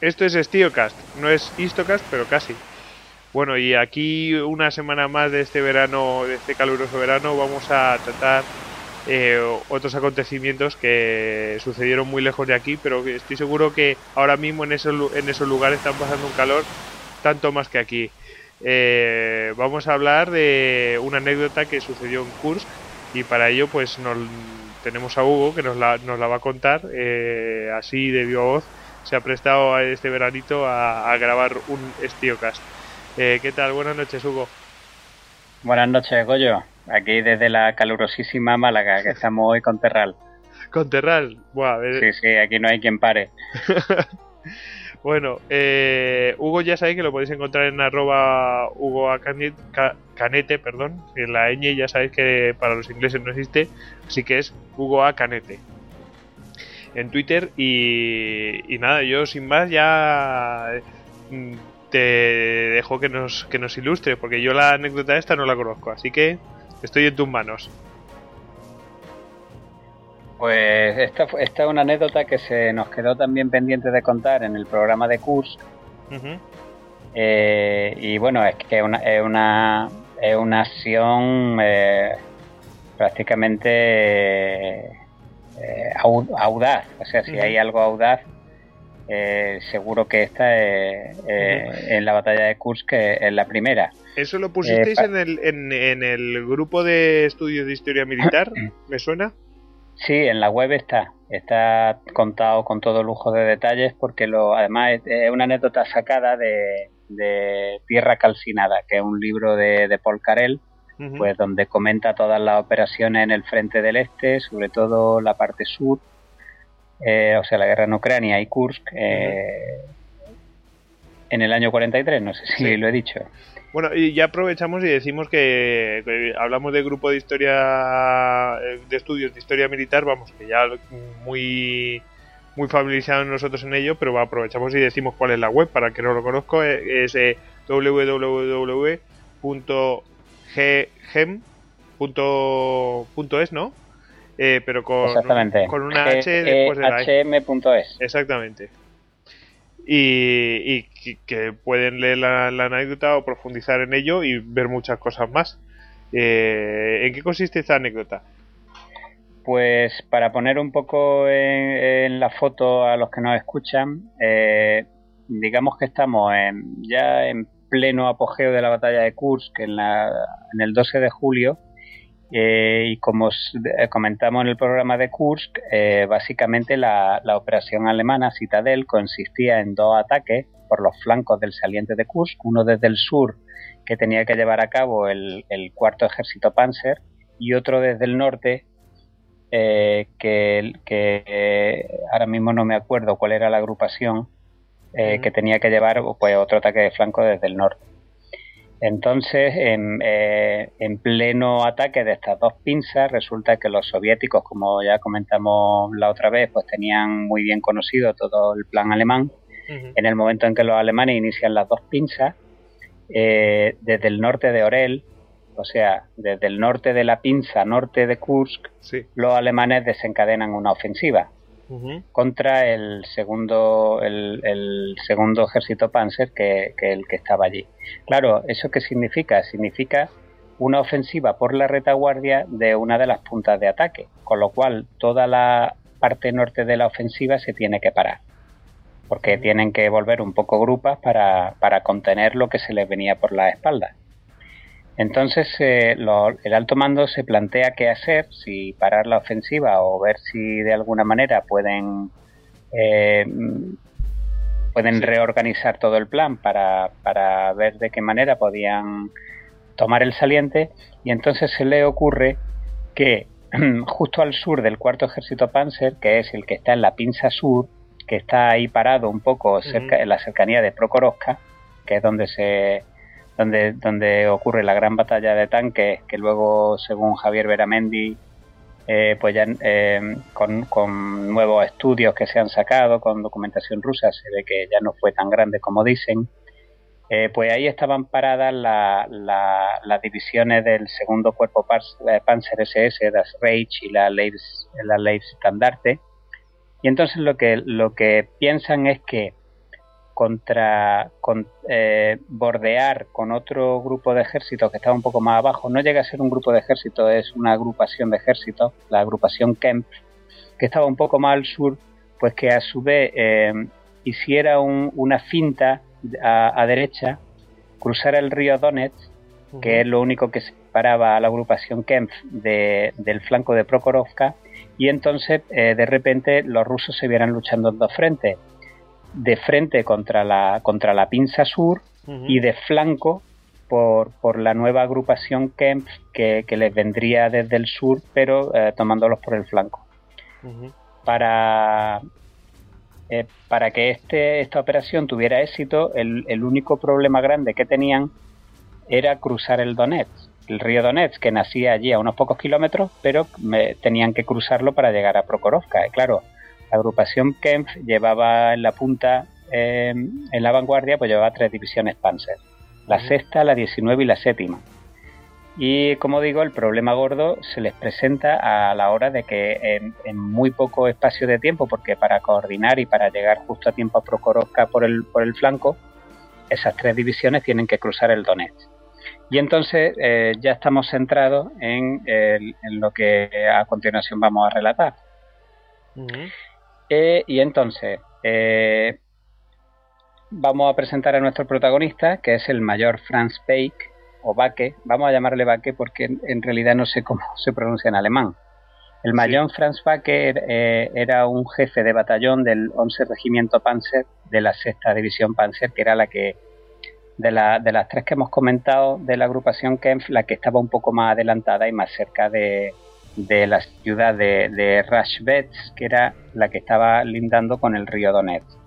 Esto es EstíoCast, no es HistoCast, pero casi. Bueno, y aquí una semana más de este verano, de este caluroso verano, vamos a tratar otros acontecimientos que sucedieron muy lejos de aquí, pero estoy seguro que ahora mismo en esos lugares están pasando un calor tanto más que aquí. Vamos a hablar de una anécdota que sucedió en Kursk, y para ello pues tenemos a Hugo que nos la va a contar así de viva voz. Se ha prestado a este veranito a grabar un EstíoCast. ¿Qué tal? Buenas noches, Hugo. Buenas noches, Goyo. Aquí desde la calurosísima Málaga, que estamos hoy con Terral. ¿Con Terral? Buah, sí, aquí no hay quien pare. Bueno, Hugo ya sabéis que lo podéis encontrar en @Hugo A. Canete, perdón. En la ñ ya sabéis que para los ingleses no existe, así que es Hugo A. Canete en Twitter. Y nada, yo sin más ya te dejo que nos ilustres, porque yo la anécdota esta no la conozco, así que estoy en tus manos. Pues esta es una anécdota que se nos quedó también pendiente de contar en el programa de Kursk. Uh-huh. Y bueno, es que es una acción prácticamente audaz. O sea, si uh-huh. hay algo audaz, seguro que esta uh-huh. en la batalla de Kursk es la primera. ¿Eso lo pusisteis en el grupo de estudios de historia militar? ¿Me suena? Sí, en la web está contado con todo lujo de detalles, porque además es una anécdota sacada de Tierra calcinada, que es un libro de Paul Carell, uh-huh. pues donde comenta todas las operaciones en el frente del este, sobre todo la parte sur, o sea, la guerra en Ucrania y Kursk, uh-huh. en el año 43, no sé si sí. lo he dicho. Bueno, y ya aprovechamos y decimos que hablamos de grupo de historia, de estudios de historia militar, vamos, que ya muy, muy familiarizados nosotros en ello, pero aprovechamos y decimos cuál es la web, para el que no lo conozco, es www.ggem.es, ¿no? Pero con una H después de la E. hm.es. Exactamente. Y que pueden leer la anécdota o profundizar en ello y ver muchas cosas más. ¿En qué consiste esta anécdota? Pues para poner un poco en la foto a los que nos escuchan, digamos que estamos ya en pleno apogeo de la batalla de Kursk en el 12 de julio. Y como comentamos en el programa de Kursk, básicamente la operación alemana Citadel consistía en dos ataques por los flancos del saliente de Kursk, uno desde el sur que tenía que llevar a cabo el cuarto ejército Panzer y otro desde el norte que ahora mismo no me acuerdo cuál era la agrupación que tenía que llevar pues otro ataque de flanco desde el norte. Entonces, en pleno ataque de estas dos pinzas, resulta que los soviéticos, como ya comentamos la otra vez, pues tenían muy bien conocido todo el plan alemán. Uh-huh. En el momento en que los alemanes inician las dos pinzas, desde el norte de Orel, o sea, desde el norte de la pinza norte de Kursk, sí. los alemanes desencadenan una ofensiva uh-huh. contra el segundo ejército Panzer que el que estaba allí. Claro, ¿eso qué significa? Significa una ofensiva por la retaguardia de una de las puntas de ataque, con lo cual toda la parte norte de la ofensiva se tiene que parar, porque tienen que volver un poco grupas para contener lo que se les venía por la espalda. Entonces el alto mando se plantea qué hacer, si parar la ofensiva o ver si de alguna manera pueden sí. reorganizar todo el plan para ver de qué manera podían tomar el saliente. Y entonces se le ocurre que justo al sur del cuarto ejército Panzer, que es el que está en la pinza sur, que está ahí parado un poco cerca, uh-huh. en la cercanía de Prokhorovka, que es donde ocurre la gran batalla de tanques, que luego, según Javier Veramendi, pues ya con nuevos estudios que se han sacado, con documentación rusa, se ve que ya no fue tan grande como dicen. Pues ahí estaban paradas las divisiones del segundo cuerpo Panzer SS, das Reich y la Leibstandarte. Y entonces lo que piensan es que bordear con otro grupo de ejércitos que estaba un poco más abajo. No llega a ser un grupo de ejércitos, es una agrupación de ejércitos, la agrupación Kempf, que estaba un poco más al sur, pues que a su vez hiciera una finta a derecha, cruzara el río Donetsk, que es lo único que separaba a la agrupación Kempf del flanco de Prokhorovka, y entonces de repente los rusos se vieran luchando en dos frentes, de frente contra la pinza sur y de flanco por la nueva agrupación Kempf que les vendría desde el sur, pero tomándolos por el flanco. Para que esta operación tuviera éxito, el único problema grande que tenían era cruzar el Donetsk, el río Donetsk, que nacía allí a unos pocos kilómetros, pero tenían que cruzarlo para llegar a Prokhorovka. Claro, la agrupación Kempf llevaba en la punta, en la vanguardia, pues llevaba 3 divisiones Panzer, la 6ª, la 19 y la 7ª. Y como digo, el problema gordo se les presenta a la hora de que en muy poco espacio de tiempo, porque para coordinar y para llegar justo a tiempo a Prokhorovka por el flanco, esas 3 divisiones tienen que cruzar el Donetsk. Y entonces ya estamos centrados en lo que a continuación vamos a relatar. Y entonces vamos a presentar a nuestro protagonista, que es el mayor Franz Bäke, o Bäke, vamos a llamarle Bäke porque en realidad no sé cómo se pronuncia en alemán. El mayor Franz Bäke era un jefe de batallón del 11 Regimiento Panzer de la 6ª División Panzer, que era la que, de las 3 que hemos comentado de la agrupación Kempf, la que estaba un poco más adelantada y más cerca de la ciudad de Rzhavets, que era la que estaba lindando con el río Donetsk.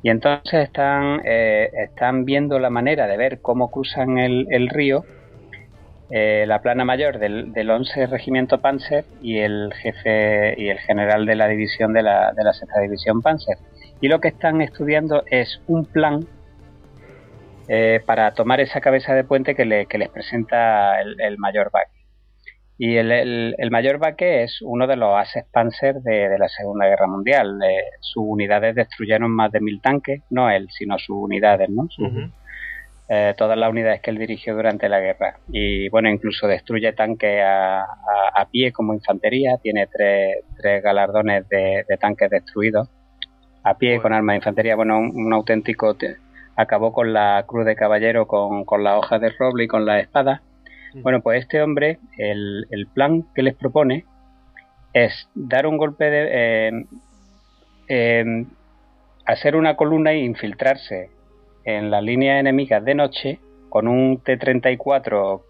Y entonces están viendo la manera de ver cómo cruzan el río, la plana mayor del 11 Regimiento Panzer y el jefe y el general de la división de la 6ª División Panzer. Y lo que están estudiando es un plan para tomar esa cabeza de puente que les presenta el mayor Bäke. Y el mayor Bäke es uno de los ases Panzer de la Segunda Guerra Mundial. Sus unidades destruyeron más de 1.000 tanques, no él, sino sus unidades, ¿no? Todas las unidades que él dirigió durante la guerra. Y bueno, incluso destruye tanques a pie como infantería, tiene 3 galardones de tanques destruidos a pie con armas de infantería. Bueno, un auténtico... acabó con la cruz de caballero, con la hoja de roble y con la espada. Bueno, pues este hombre, el plan que les propone es dar un golpe de... hacer una columna e infiltrarse en las líneas enemigas de noche con un T-34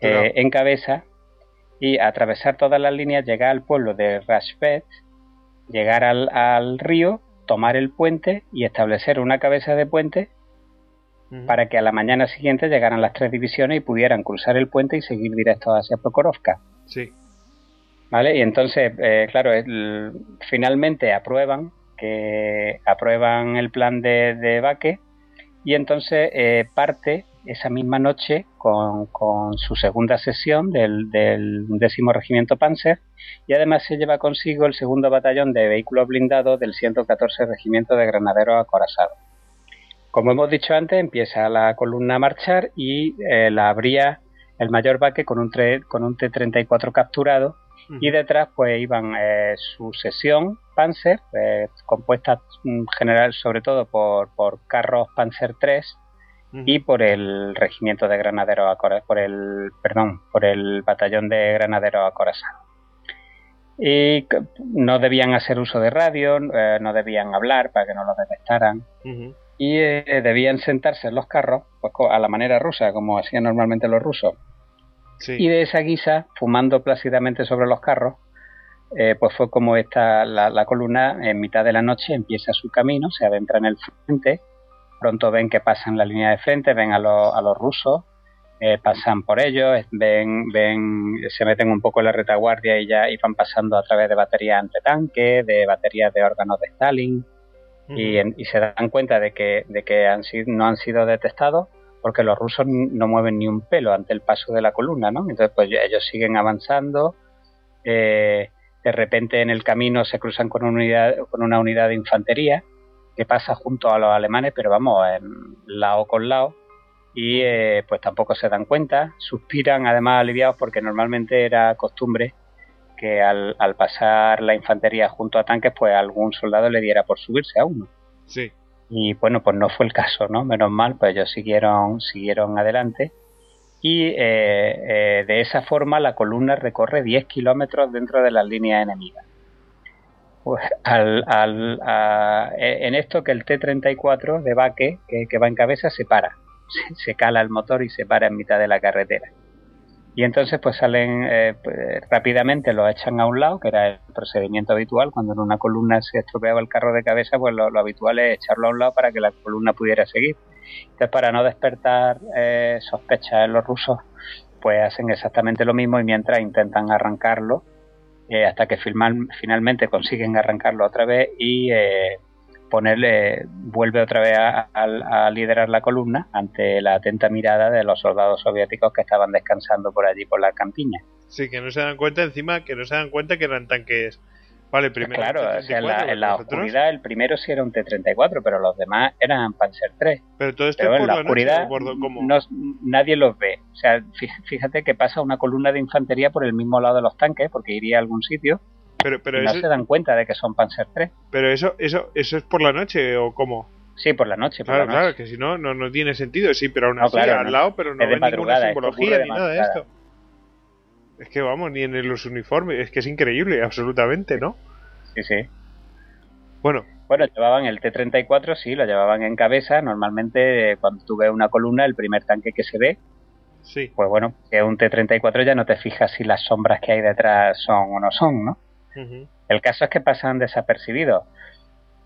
en cabeza y atravesar todas las líneas, llegar al pueblo de Rzhavets, llegar al río, tomar el puente y establecer una cabeza de puente para que a la mañana siguiente llegaran las 3 divisiones y pudieran cruzar el puente y seguir directos hacia Prokhorovka. Sí. ¿Vale? Y entonces, claro, finalmente aprueban el plan de Bäke, y entonces parte esa misma noche con su segunda sesión del 10º Regimiento Panzer, y además se lleva consigo el 2º Batallón de Vehículos Blindados del 114 Regimiento de Granaderos Acorazados. Como hemos dicho antes, empieza la columna a marchar y la abría el mayor Bäke con un T-34 capturado, y detrás pues iban su sección Panzer, compuesta en general sobre todo por carros Panzer III y por el regimiento de granaderos por el batallón de granaderos acorazados. Y no debían hacer uso de radio, no debían hablar para que no los detectaran. Y debían sentarse en los carros, pues, a la manera rusa, como hacían normalmente los rusos. Sí. Y de esa guisa, fumando plácidamente sobre los carros, pues fue como la columna en mitad de la noche empieza su camino, se adentra en el frente, pronto ven que pasan la línea de frente, ven a los rusos, pasan por ellos, se meten un poco en la retaguardia y ya iban pasando a través de baterías antitanques, de baterías de órganos de Stalin. Y se dan cuenta de que no han sido detectados porque los rusos no mueven ni un pelo ante el paso de la columna, ¿no? Entonces pues ellos siguen avanzando, de repente en el camino se cruzan con una unidad de infantería que pasa junto a los alemanes, pero vamos, lado con lado, y pues tampoco se dan cuenta, suspiran además aliviados porque normalmente era costumbre que al pasar la infantería junto a tanques, pues algún soldado le diera por subirse a uno. Sí. Y bueno, pues no fue el caso, ¿no? Menos mal, pues ellos siguieron adelante. Y de esa forma la columna recorre 10 kilómetros dentro de las líneas enemigas. Pues en esto que el T-34 de Bäke, que va en cabeza, se para. Se cala el motor y se para en mitad de la carretera. Y entonces pues salen rápidamente, los echan a un lado, que era el procedimiento habitual. Cuando en una columna se estropeaba el carro de cabeza, pues lo habitual es echarlo a un lado para que la columna pudiera seguir. Entonces, para no despertar sospechas en los rusos, pues hacen exactamente lo mismo, y mientras intentan arrancarlo, hasta que finalmente consiguen arrancarlo otra vez y vuelve otra vez a liderar la columna ante la atenta mirada de los soldados soviéticos que estaban descansando por allí, por la campiña. Sí, que no se dan cuenta, encima, que no se dan cuenta que eran tanques. Vale, primero. Claro, T-34, o sea, en la oscuridad el primero sí era un T-34, pero los demás eran Panzer III. Pero todo esto es por la oscuridad, nadie los ve. O sea, fíjate que pasa una columna de infantería por el mismo lado de los tanques, porque iría a algún sitio. Pero no se dan cuenta de que son Panzer III. ¿Pero eso es por la noche o cómo? Sí, por la noche. Claro, claro, que si no, no tiene sentido. Sí, pero aún así, al lado, pero no ven ninguna simbología ni nada de esto. Es que vamos, ni en los uniformes. Es que es increíble, absolutamente, ¿no? Sí, sí. Bueno, llevaban el T-34, sí, lo llevaban en cabeza. Normalmente, cuando tú ves una columna, el primer tanque que se ve... Sí. Pues bueno, que un T-34 ya no te fijas si las sombras que hay detrás son o no son, ¿no? Uh-huh. El caso es que pasan desapercibidos.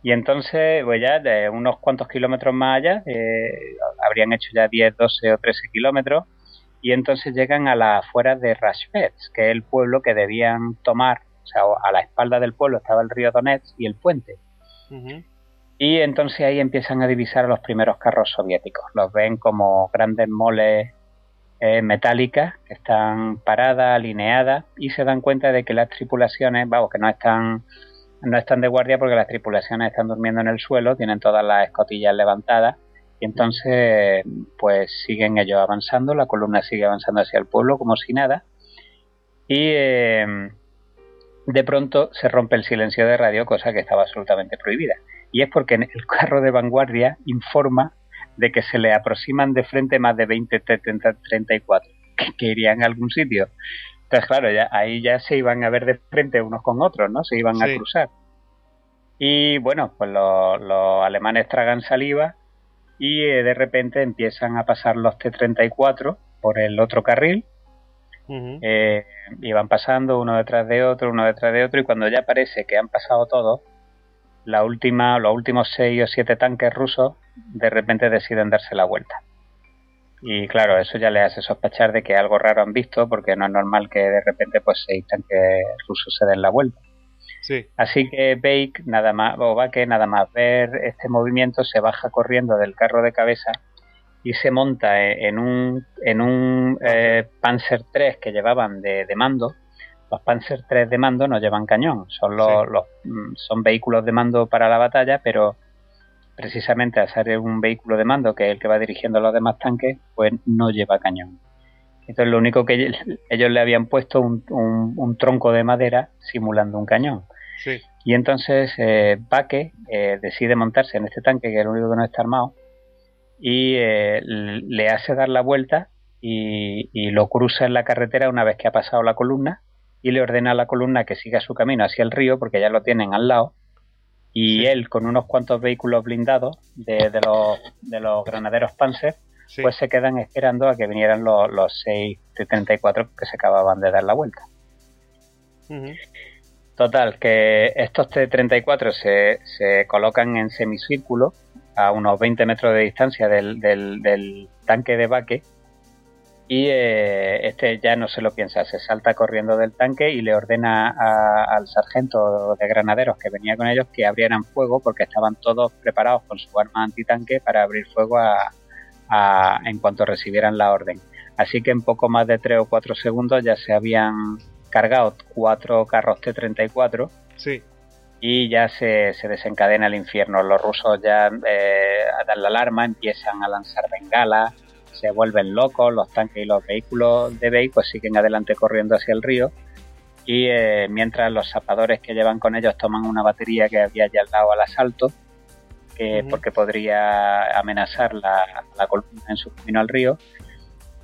Y entonces, pues ya de unos cuantos kilómetros más allá, habrían hecho ya 10, 12 o 13 kilómetros, y entonces llegan a las afueras de Rzhavets, que es el pueblo que debían tomar. O sea, a la espalda del pueblo estaba el río Donetsk y el puente. Uh-huh. Y entonces ahí empiezan a divisar a los primeros carros soviéticos. Los ven como grandes moles metálicas que están paradas, alineadas, y se dan cuenta de que las tripulaciones, vamos, que no están de guardia, porque las tripulaciones están durmiendo en el suelo, tienen todas las escotillas levantadas, y entonces pues siguen ellos avanzando, la columna sigue avanzando hacia el pueblo como si nada, y de pronto se rompe el silencio de radio, cosa que estaba absolutamente prohibida, y es porque el carro de vanguardia informa de que se le aproximan de frente más de 20 T-34 que irían a algún sitio. Entonces, claro, ahí ya se iban a ver de frente unos con otros, ¿no? Se iban a cruzar. Y bueno, pues los alemanes tragan saliva y de repente empiezan a pasar los T-34 por el otro carril. Uh-huh. Iban pasando uno detrás de otro, y cuando ya parece que han pasado todos, los últimos 6 o 7 tanques rusos de repente deciden darse la vuelta. Y claro, eso ya les hace sospechar de que algo raro han visto, porque no es normal que de repente pues 6 tanques rusos se den la vuelta. Sí. Así que Bäke nada más ver este movimiento se baja corriendo del carro de cabeza y se monta en un Panzer III que llevaban de mando. Los Panzer III de mando no llevan cañón, son vehículos de mando para la batalla, pero precisamente al ser un vehículo de mando, que es el que va dirigiendo a los demás tanques, pues no lleva cañón. Entonces lo único que ellos le habían puesto un tronco de madera simulando un cañón. Sí. Y entonces Bäke decide montarse en este tanque, que es el único que no está armado, y le hace dar la vuelta y lo cruza en la carretera una vez que ha pasado la columna, y le ordena a la columna que siga su camino hacia el río, porque ya lo tienen al lado, y él con unos cuantos vehículos blindados de los granaderos Panzer, pues se quedan esperando a que vinieran los 6 T-34 que se acababan de dar la vuelta. Uh-huh. Total, que estos T-34 se colocan en semicírculo a unos 20 metros de distancia del tanque de Bäke, y este ya no se lo piensa, se salta corriendo del tanque y le ordena al sargento de granaderos que venía con ellos que abrieran fuego, porque estaban todos preparados con su arma antitanque para abrir fuego en cuanto recibieran la orden. Así que en poco más de 3 o 4 segundos ya se habían cargado 4 carros T-34. Sí. y ya se desencadena el infierno. Los rusos ya dan la alarma, empiezan a lanzar bengalas, se vuelven locos, los tanques y los vehículos de Bäke pues siguen adelante corriendo hacia el río, y mientras los zapadores que llevan con ellos toman una batería que había ya al lado al asalto, porque podría amenazar la columna en su camino al río.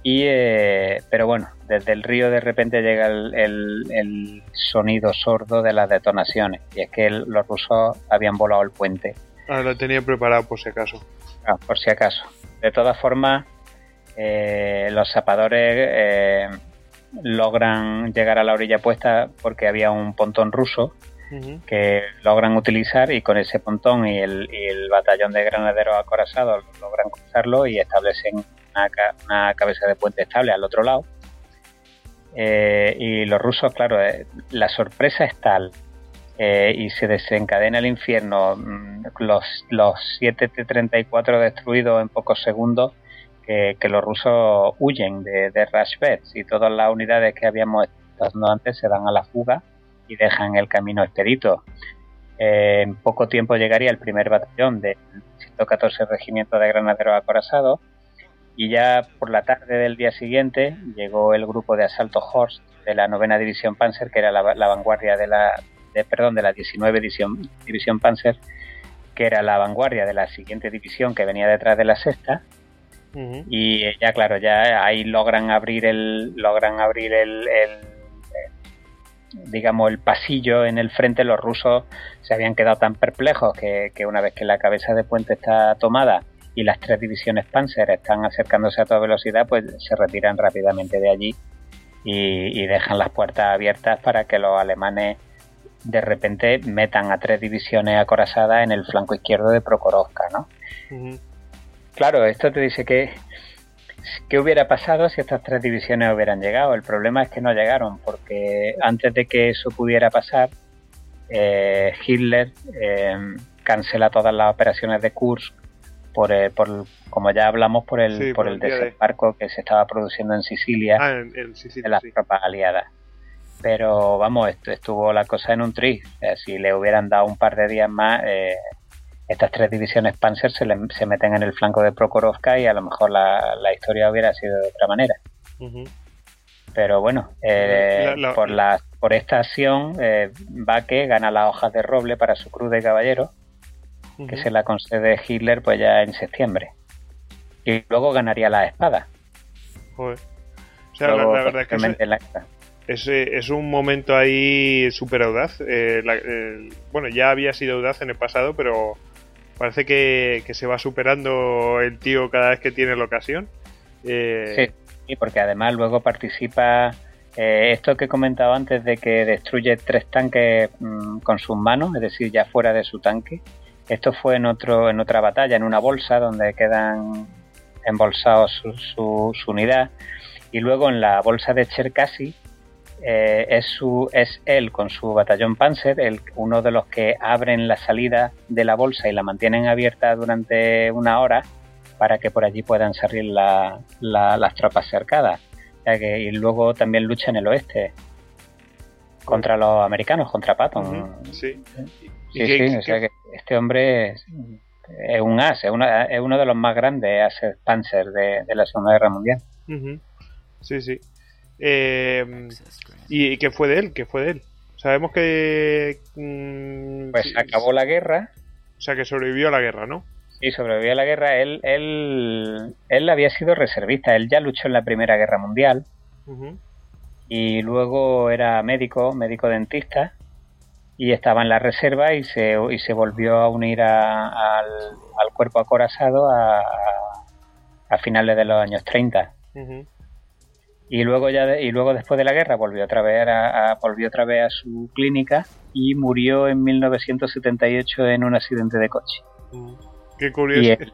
Pero bueno, desde el río de repente llega el sonido sordo de las detonaciones, y es que los rusos habían volado el puente. Ah, lo tenían preparado por si acaso. Ah, por si acaso. De todas formas, los zapadores logran llegar a la orilla opuesta porque había un pontón ruso que logran utilizar, y con ese pontón y el batallón de granaderos acorazados logran cruzarlo y establecen una cabeza de puente estable al otro lado, y los rusos, claro, la sorpresa es tal, y se desencadena el infierno, los 7 T-34 destruidos en pocos segundos, que los rusos huyen de Rzhavets, y todas las unidades que habíamos estado antes se dan a la fuga y dejan el camino expedito. En poco tiempo llegaría el primer batallón del 114 Regimiento de Granaderos Acorazados. Y ya por la tarde del día siguiente llegó el grupo de asalto Horst de la 9ª División Panzer, que era la vanguardia de la 19 División Panzer, que era la vanguardia de la siguiente división que venía detrás de la 6ª. Y ya claro, ya ahí logran abrir el digamos el pasillo en el frente. Los rusos se habían quedado tan perplejos que una vez que la cabeza de puente está tomada y las tres divisiones Panzer están acercándose a toda velocidad, pues se retiran rápidamente de allí y dejan las puertas abiertas para que los alemanes de repente metan a tres divisiones acorazadas en el flanco izquierdo de Prokhorovka, ¿no? Claro, esto te dice que ¿qué hubiera pasado si estas tres divisiones hubieran llegado? El problema es que no llegaron, porque antes de que eso pudiera pasar, Hitler cancela todas las operaciones de Kursk, como ya hablamos, por el desembarco que se estaba produciendo en Sicilia, de las tropas aliadas. Pero vamos, estuvo la cosa en un tris. O sea, si le hubieran dado un par de días más, estas tres divisiones Panzer se meten en el flanco de Prokhorovka y a lo mejor la historia hubiera sido de otra manera. Pero bueno, por esta acción, Bäke gana las hojas de roble para su cruz de caballero, que se la concede Hitler pues ya en septiembre, y luego ganaría la espada. Joder. O sea, luego, la verdad es que es un momento ahí súper audaz. Bueno, ya había sido audaz en el pasado, pero parece que se va superando el tío cada vez que tiene la ocasión. Sí, porque además luego participa, esto que he comentado antes de que destruye tres tanques con sus manos, es decir, ya fuera de su tanque. Esto fue en otra batalla, en una bolsa donde quedan embolsados su unidad, y luego en la bolsa de Cherkassy es él con su batallón Panzer, uno de los que abren la salida de la bolsa y la mantienen abierta durante una hora para que por allí puedan salir las tropas cercadas. O sea que, y luego también lucha en el oeste contra los americanos, contra Patton. Sí, o sea que este hombre es un as, es uno de los más grandes ases Panzer de la Segunda Guerra Mundial. Sí. ¿Y qué fue de él? Sabemos que... acabó la guerra. O sea, que sobrevivió a la guerra, ¿no? Sí, sobrevivió a la guerra. Él había sido reservista. Él ya luchó en la Primera Guerra Mundial. Y luego era médico dentista, y estaba en la reserva y se volvió a unir al cuerpo acorazado a finales de los años 30. Y luego después de la guerra volvió otra vez a su clínica y murió en 1978 en un accidente de coche. Qué curioso.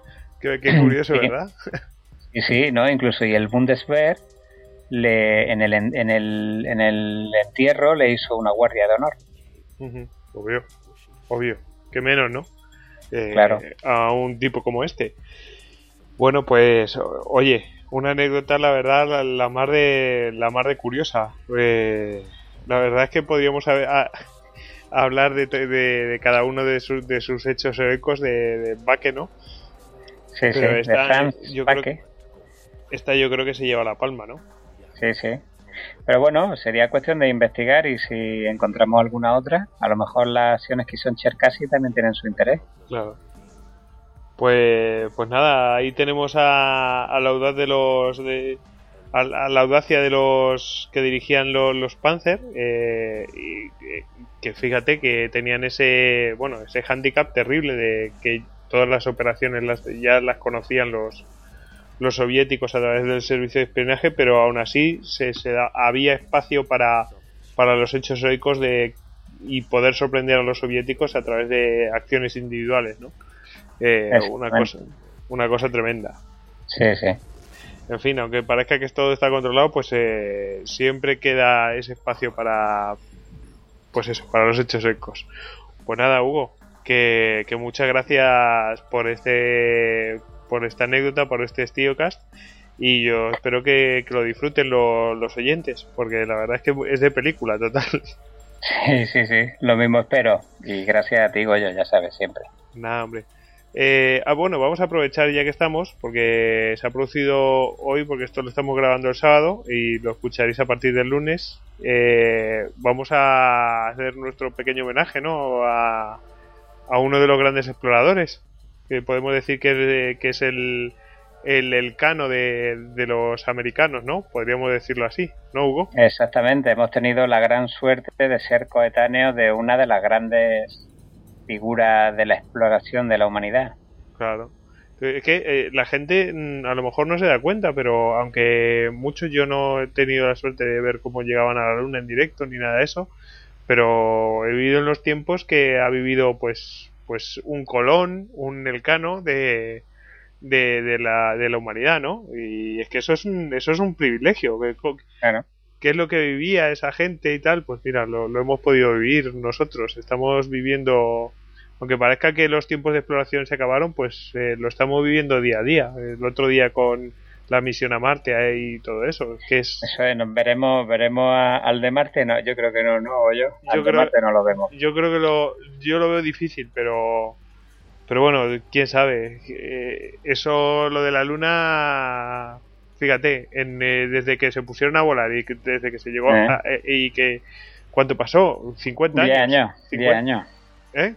Qué curioso, ¿verdad? Sí, no, incluso y el Bundeswehr en el entierro le hizo una guardia de honor. Obvio, que menos, ¿no? Claro. A un tipo como este. Bueno, pues, oye, una anécdota, la verdad, la más de curiosa. La verdad es que podríamos haber... a hablar de cada uno de sus hechos heroicos de Bäke, ¿no? Sí, pero sí, esta, de Franz Bäke. Esta yo creo que se lleva la palma, ¿no? Sí, sí. Pero bueno, sería cuestión de investigar y si encontramos alguna otra, a lo mejor las acciones que hizo en Cherkassy también tienen su interés. Claro. Pues nada, ahí tenemos a la audaz de los... A la audacia de los que dirigían los Panzer, y que fíjate que tenían ese hándicap terrible de que todas las operaciones ya las conocían los soviéticos a través del servicio de espionaje, pero aún así había espacio para los hechos heroicos y poder sorprender a los soviéticos a través de acciones individuales, ¿no? Una cosa tremenda. Sí, sí. En fin, aunque parezca que todo está controlado, pues siempre queda ese espacio para los hechos secos. Pues nada, Hugo, que muchas gracias por esta anécdota, por este EstíoCast, y yo espero que lo disfruten los oyentes, porque la verdad es que es de película, total. Sí, sí, sí, lo mismo espero, y gracias a ti, Goyo, ya sabes, siempre. Nada, hombre. Bueno, vamos a aprovechar ya que estamos, porque se ha producido hoy, porque esto lo estamos grabando el sábado y lo escucharéis a partir del lunes. Vamos a hacer nuestro pequeño homenaje, ¿no? a uno de los grandes exploradores, que podemos decir que es el Elcano de los americanos, ¿no? Podríamos decirlo así, ¿no, Hugo? Exactamente, hemos tenido la gran suerte de ser coetáneos de una de las grandes figura de la exploración de la humanidad. Claro. Es que la gente a lo mejor no se da cuenta, pero aunque muchos yo no he tenido la suerte de ver cómo llegaban a la luna en directo ni nada de eso, pero he vivido en los tiempos que ha vivido pues un Colón, un Elcano de la humanidad, ¿no? Y es que eso es un privilegio. Claro. ¿Qué es lo que vivía esa gente y tal? Pues mira, lo hemos podido vivir nosotros. Estamos viviendo, aunque parezca que los tiempos de exploración se acabaron, pues lo estamos viviendo día a día. El otro día con la misión a Marte y todo eso. Que es... Eso es, nos veremos al de Marte. No, yo creo que no yo. Al de Marte no lo vemos. Yo creo que yo lo veo difícil, pero bueno, quién sabe. Eso, lo de la Luna... Fíjate, desde que se pusieron a volar y desde que se llegó y que... ¿Cuánto pasó? ¿50 años? 10 años. ¿Eh?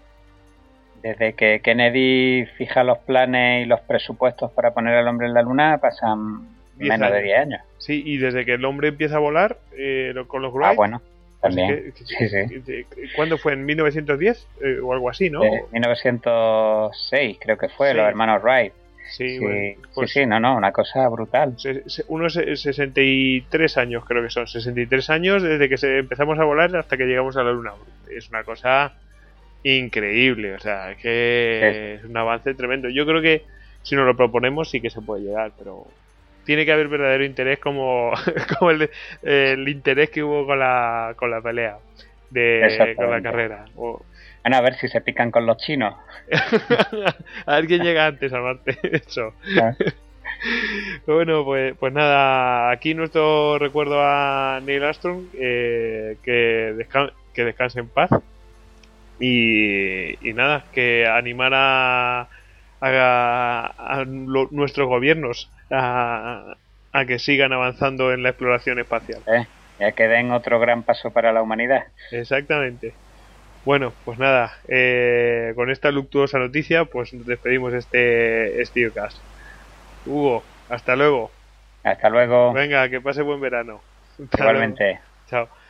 Desde que Kennedy fija los planes y los presupuestos para poner al hombre en la luna, pasan menos de 10 años. Sí, y desde que el hombre empieza a volar con los Wright... Ah, bueno, también. Sí. ¿Cuándo fue? ¿En 1910? O algo así, ¿no? 1906 creo que fue, los hermanos Wright. Sí, bueno, pues, sí, no, una cosa brutal. Unos 63 años creo que son, 63 años desde que empezamos a volar hasta que llegamos a la Luna. Es una cosa increíble, o sea, que es un avance tremendo. Yo creo que si nos lo proponemos sí que se puede llegar, pero tiene que haber verdadero interés como el interés que hubo con la pelea, con la carrera. Bueno, a ver si se pican con los chinos. A ver quién llega antes a Marte. Eso. Bueno, pues nada. Aquí nuestro recuerdo a Neil Armstrong. Que descanse en paz. Y nada, que animar a nuestros gobiernos a que sigan avanzando en la exploración espacial. Ya que den otro gran paso para la humanidad. Exactamente. Bueno, pues nada, con esta luctuosa noticia, pues despedimos este EstíoCast. Hugo, hasta luego. Hasta luego. Venga, que pase buen verano. Hasta luego. Igualmente. Chao.